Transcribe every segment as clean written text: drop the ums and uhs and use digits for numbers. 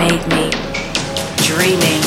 made me dreaming.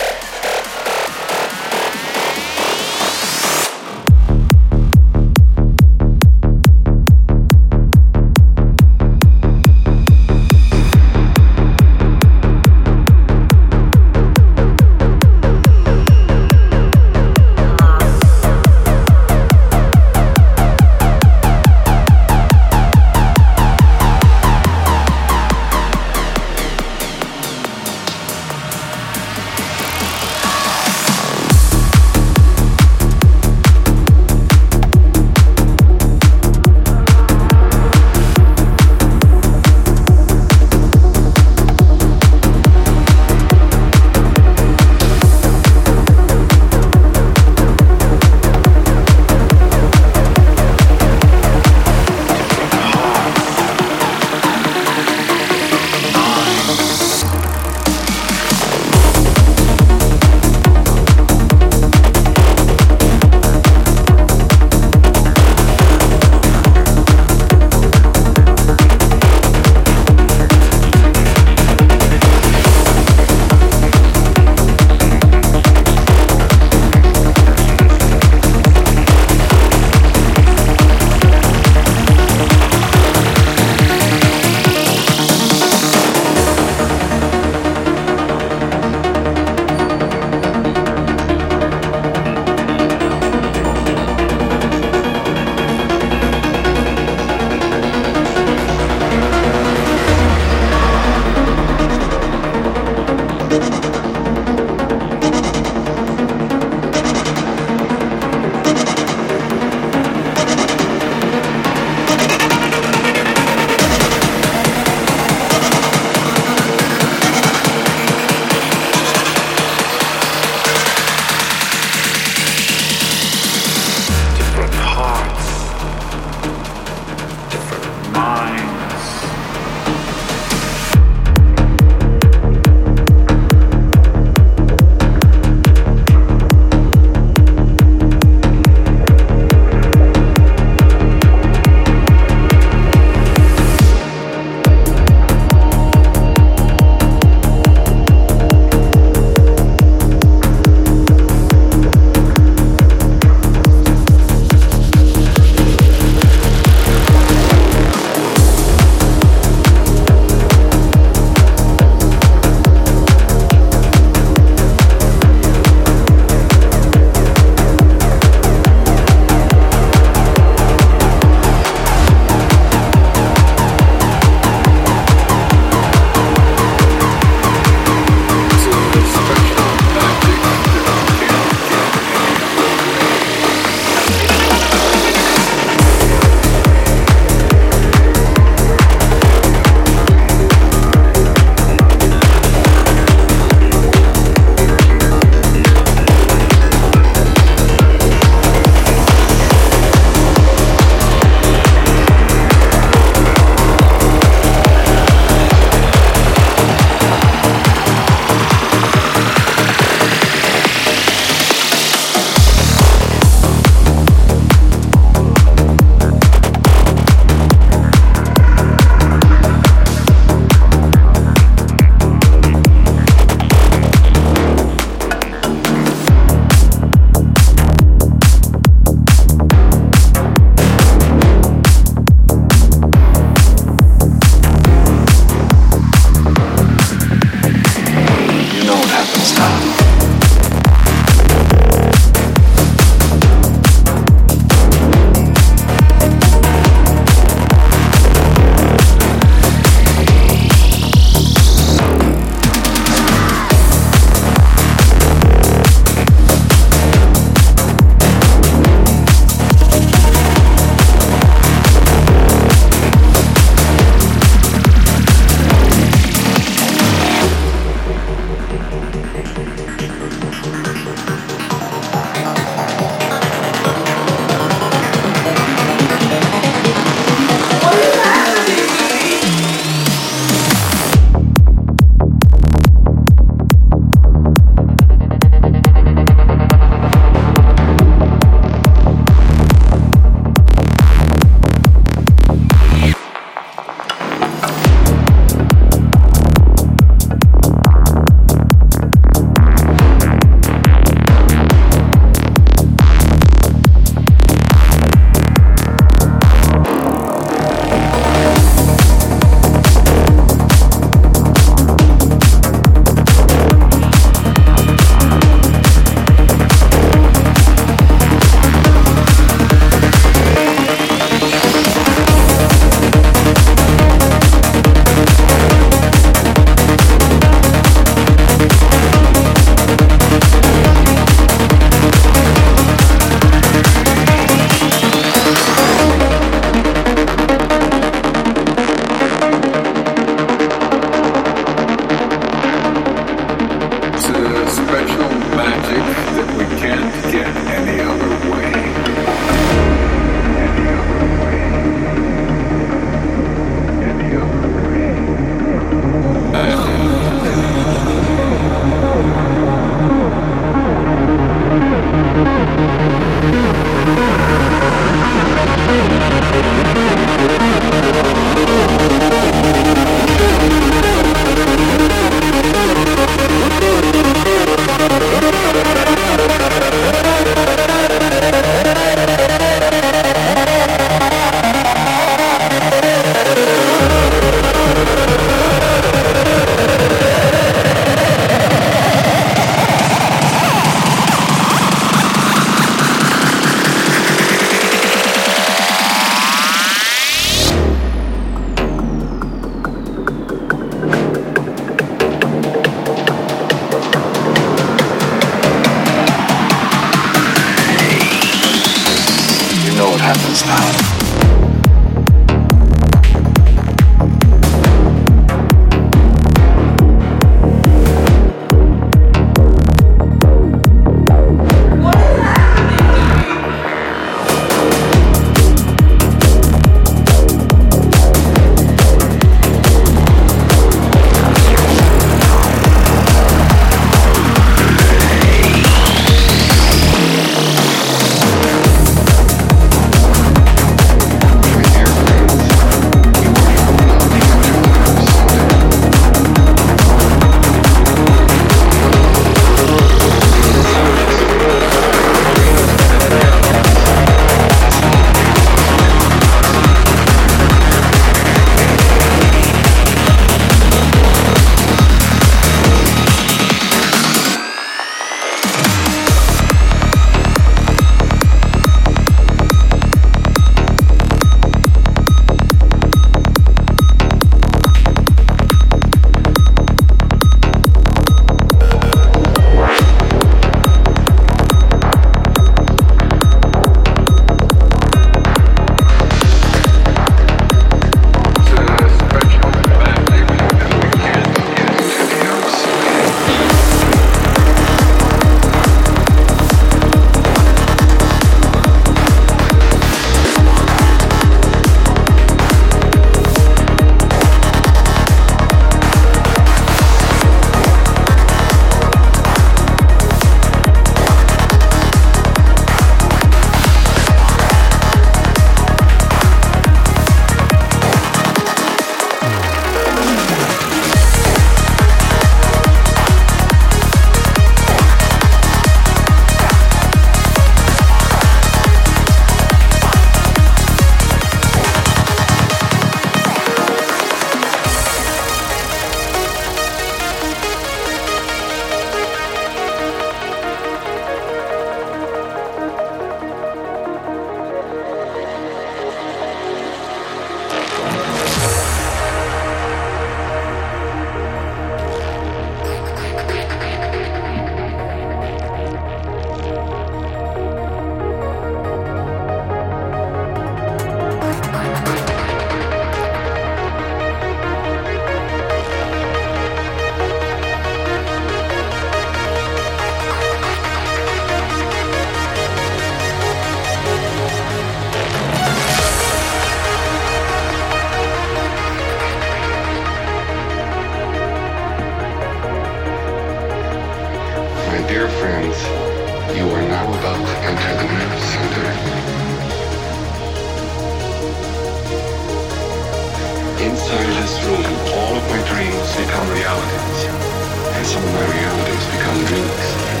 stages through all of my dreams become realities, and some of my realities become dreams.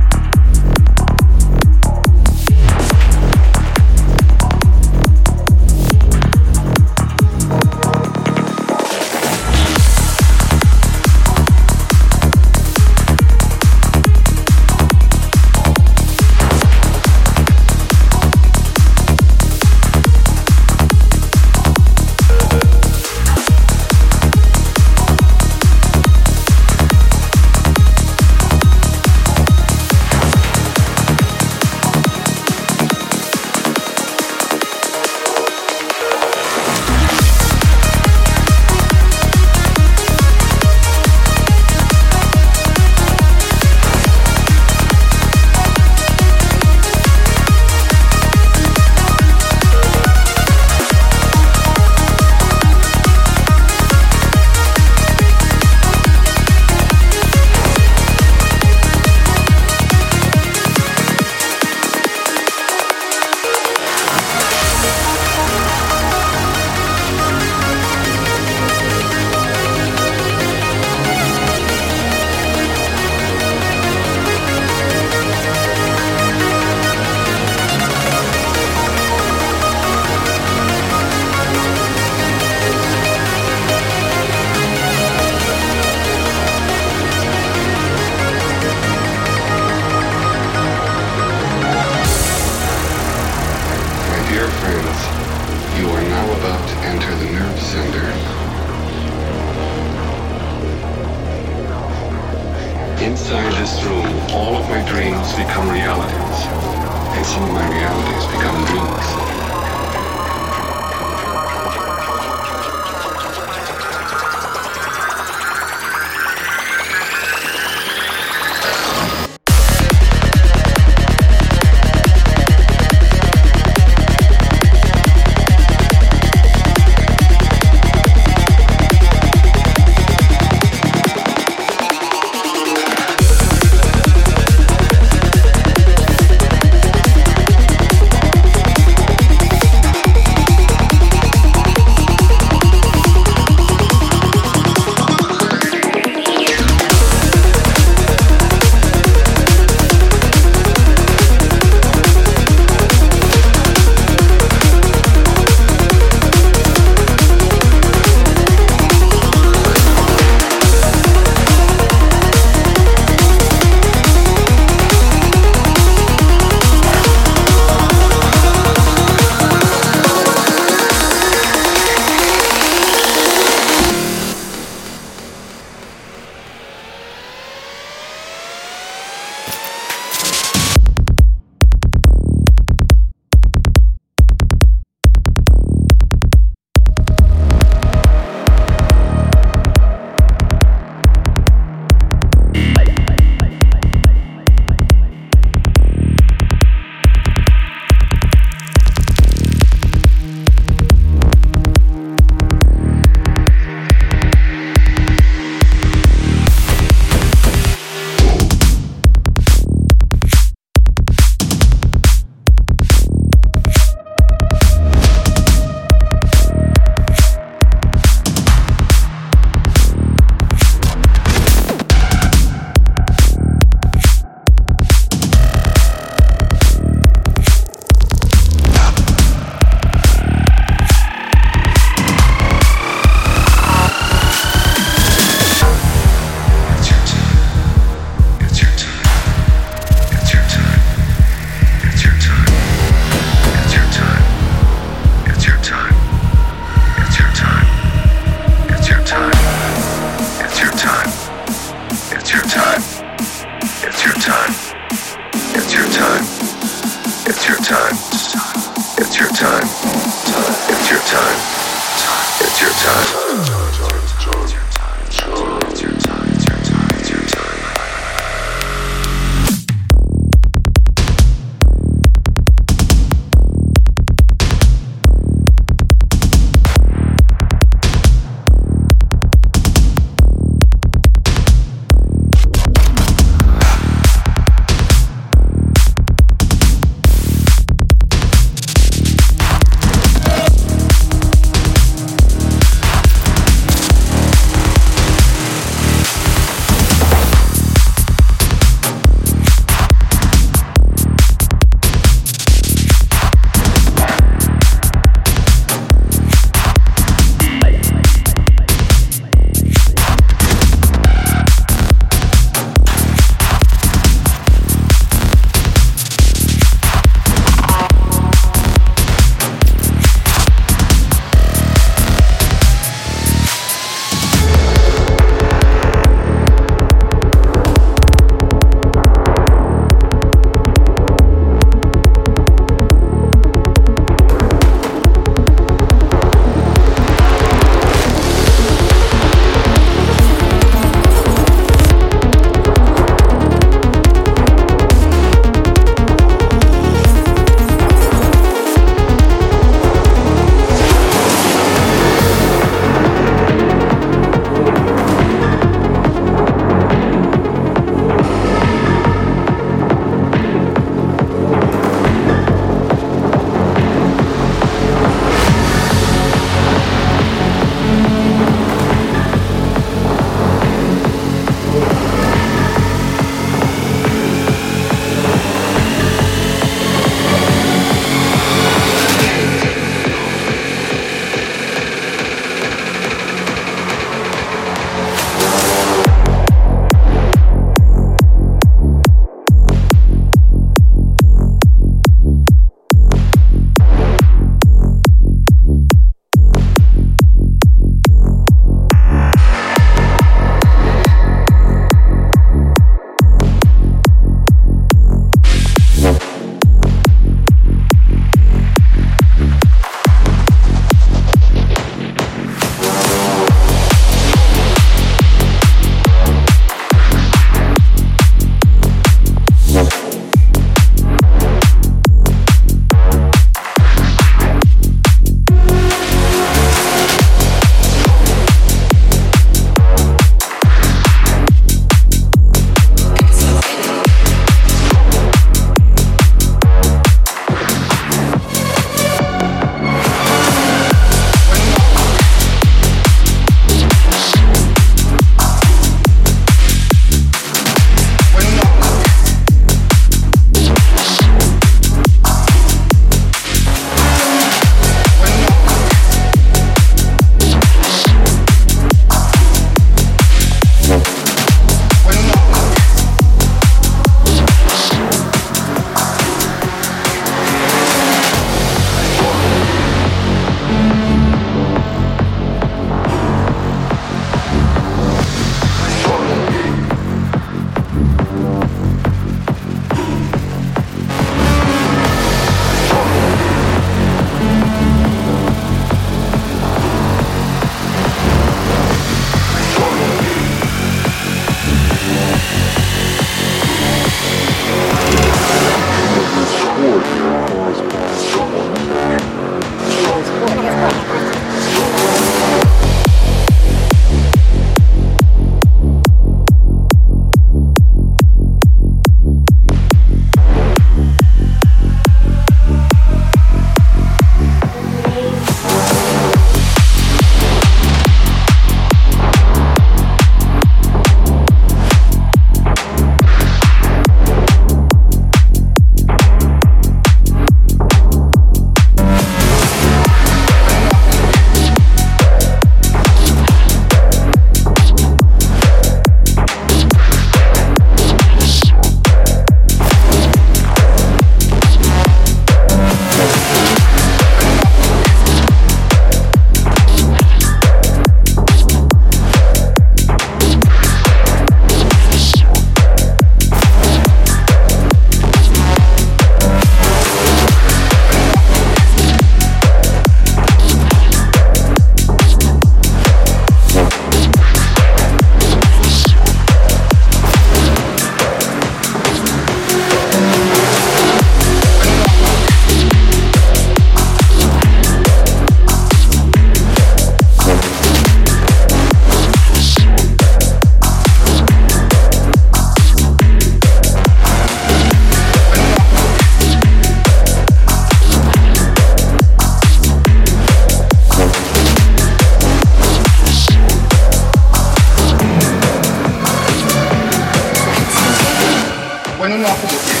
turning off of this.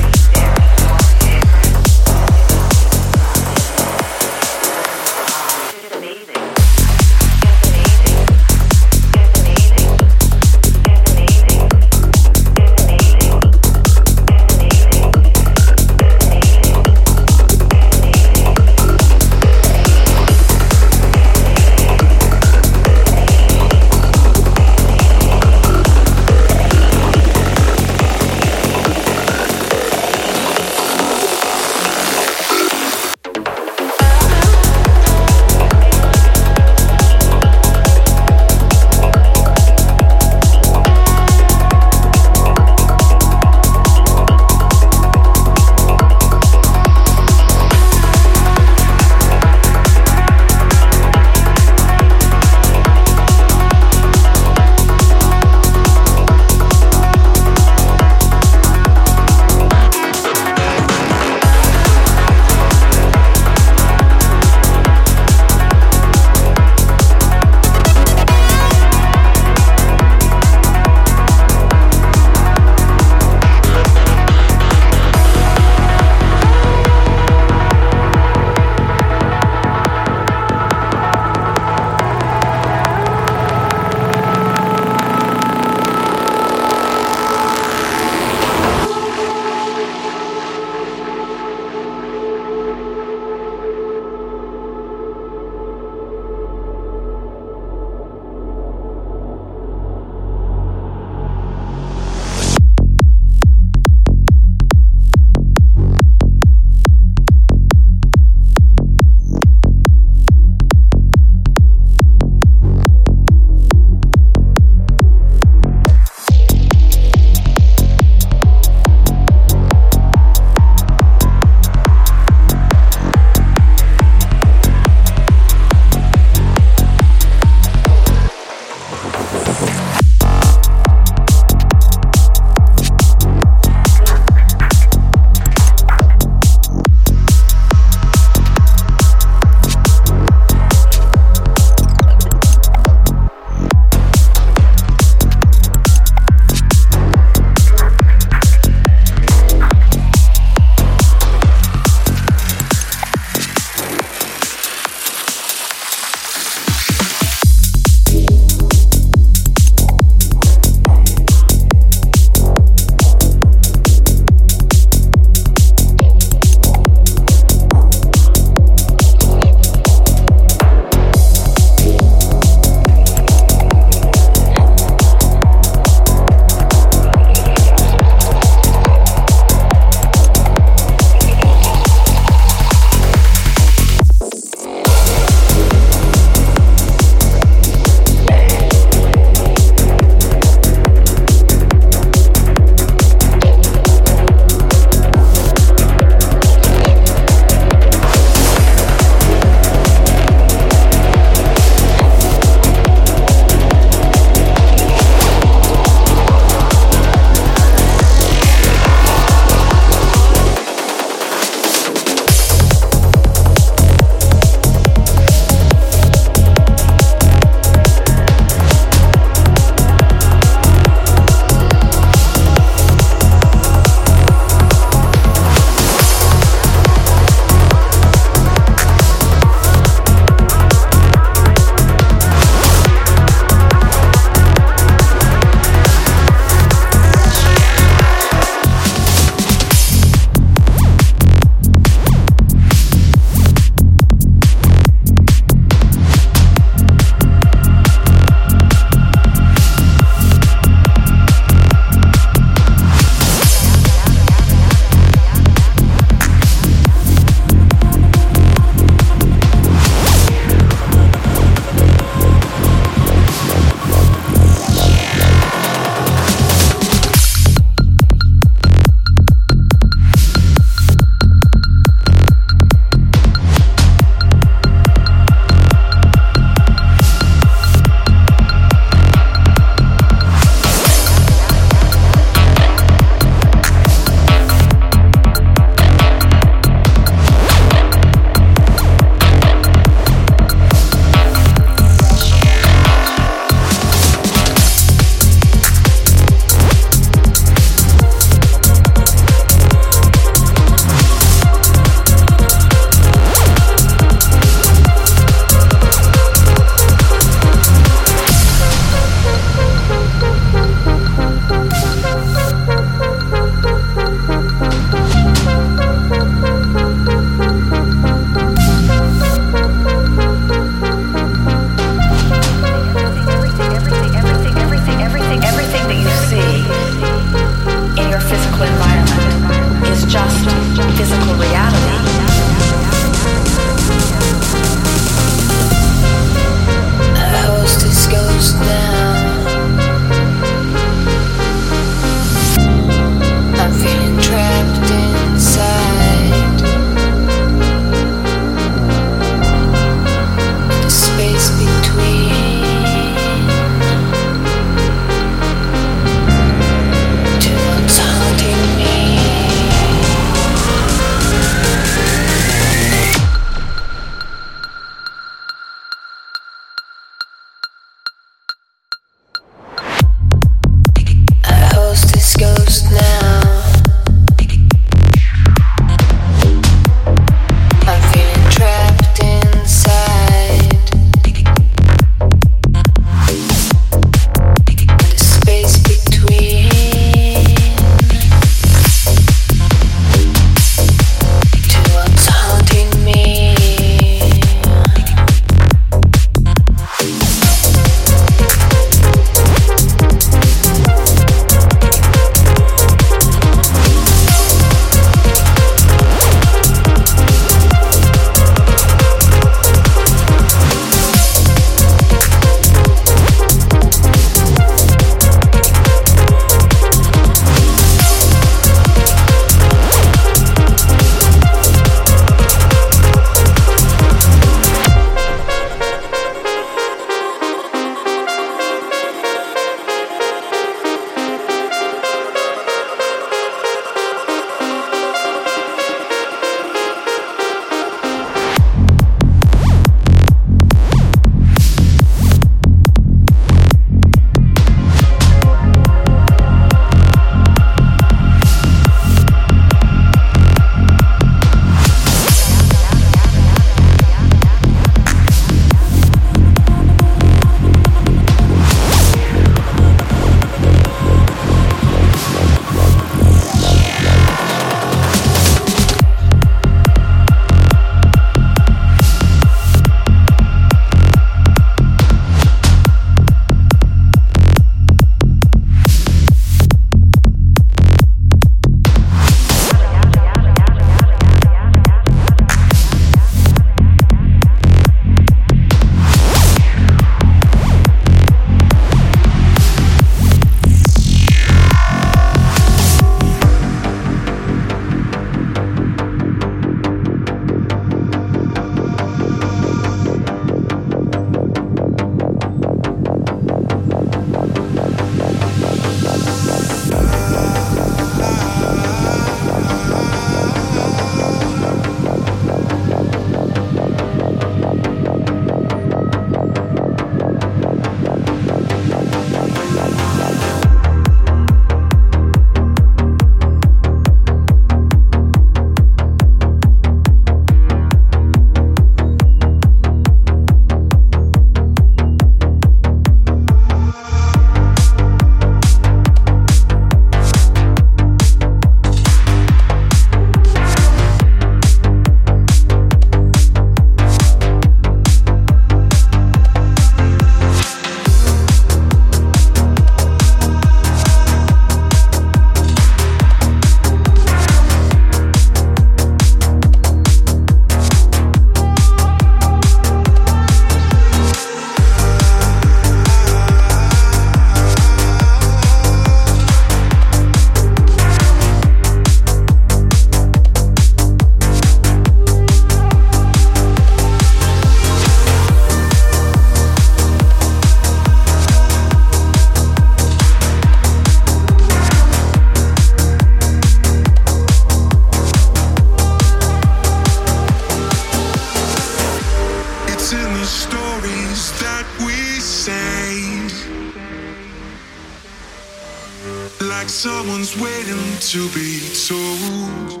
Someone's waiting to be told.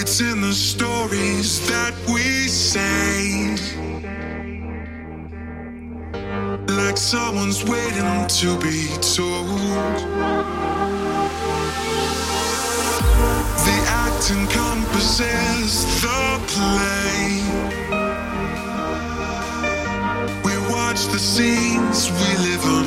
It's in the stories that we say, like someone's waiting to be told. The act encompasses the play. We watch the scenes we live on.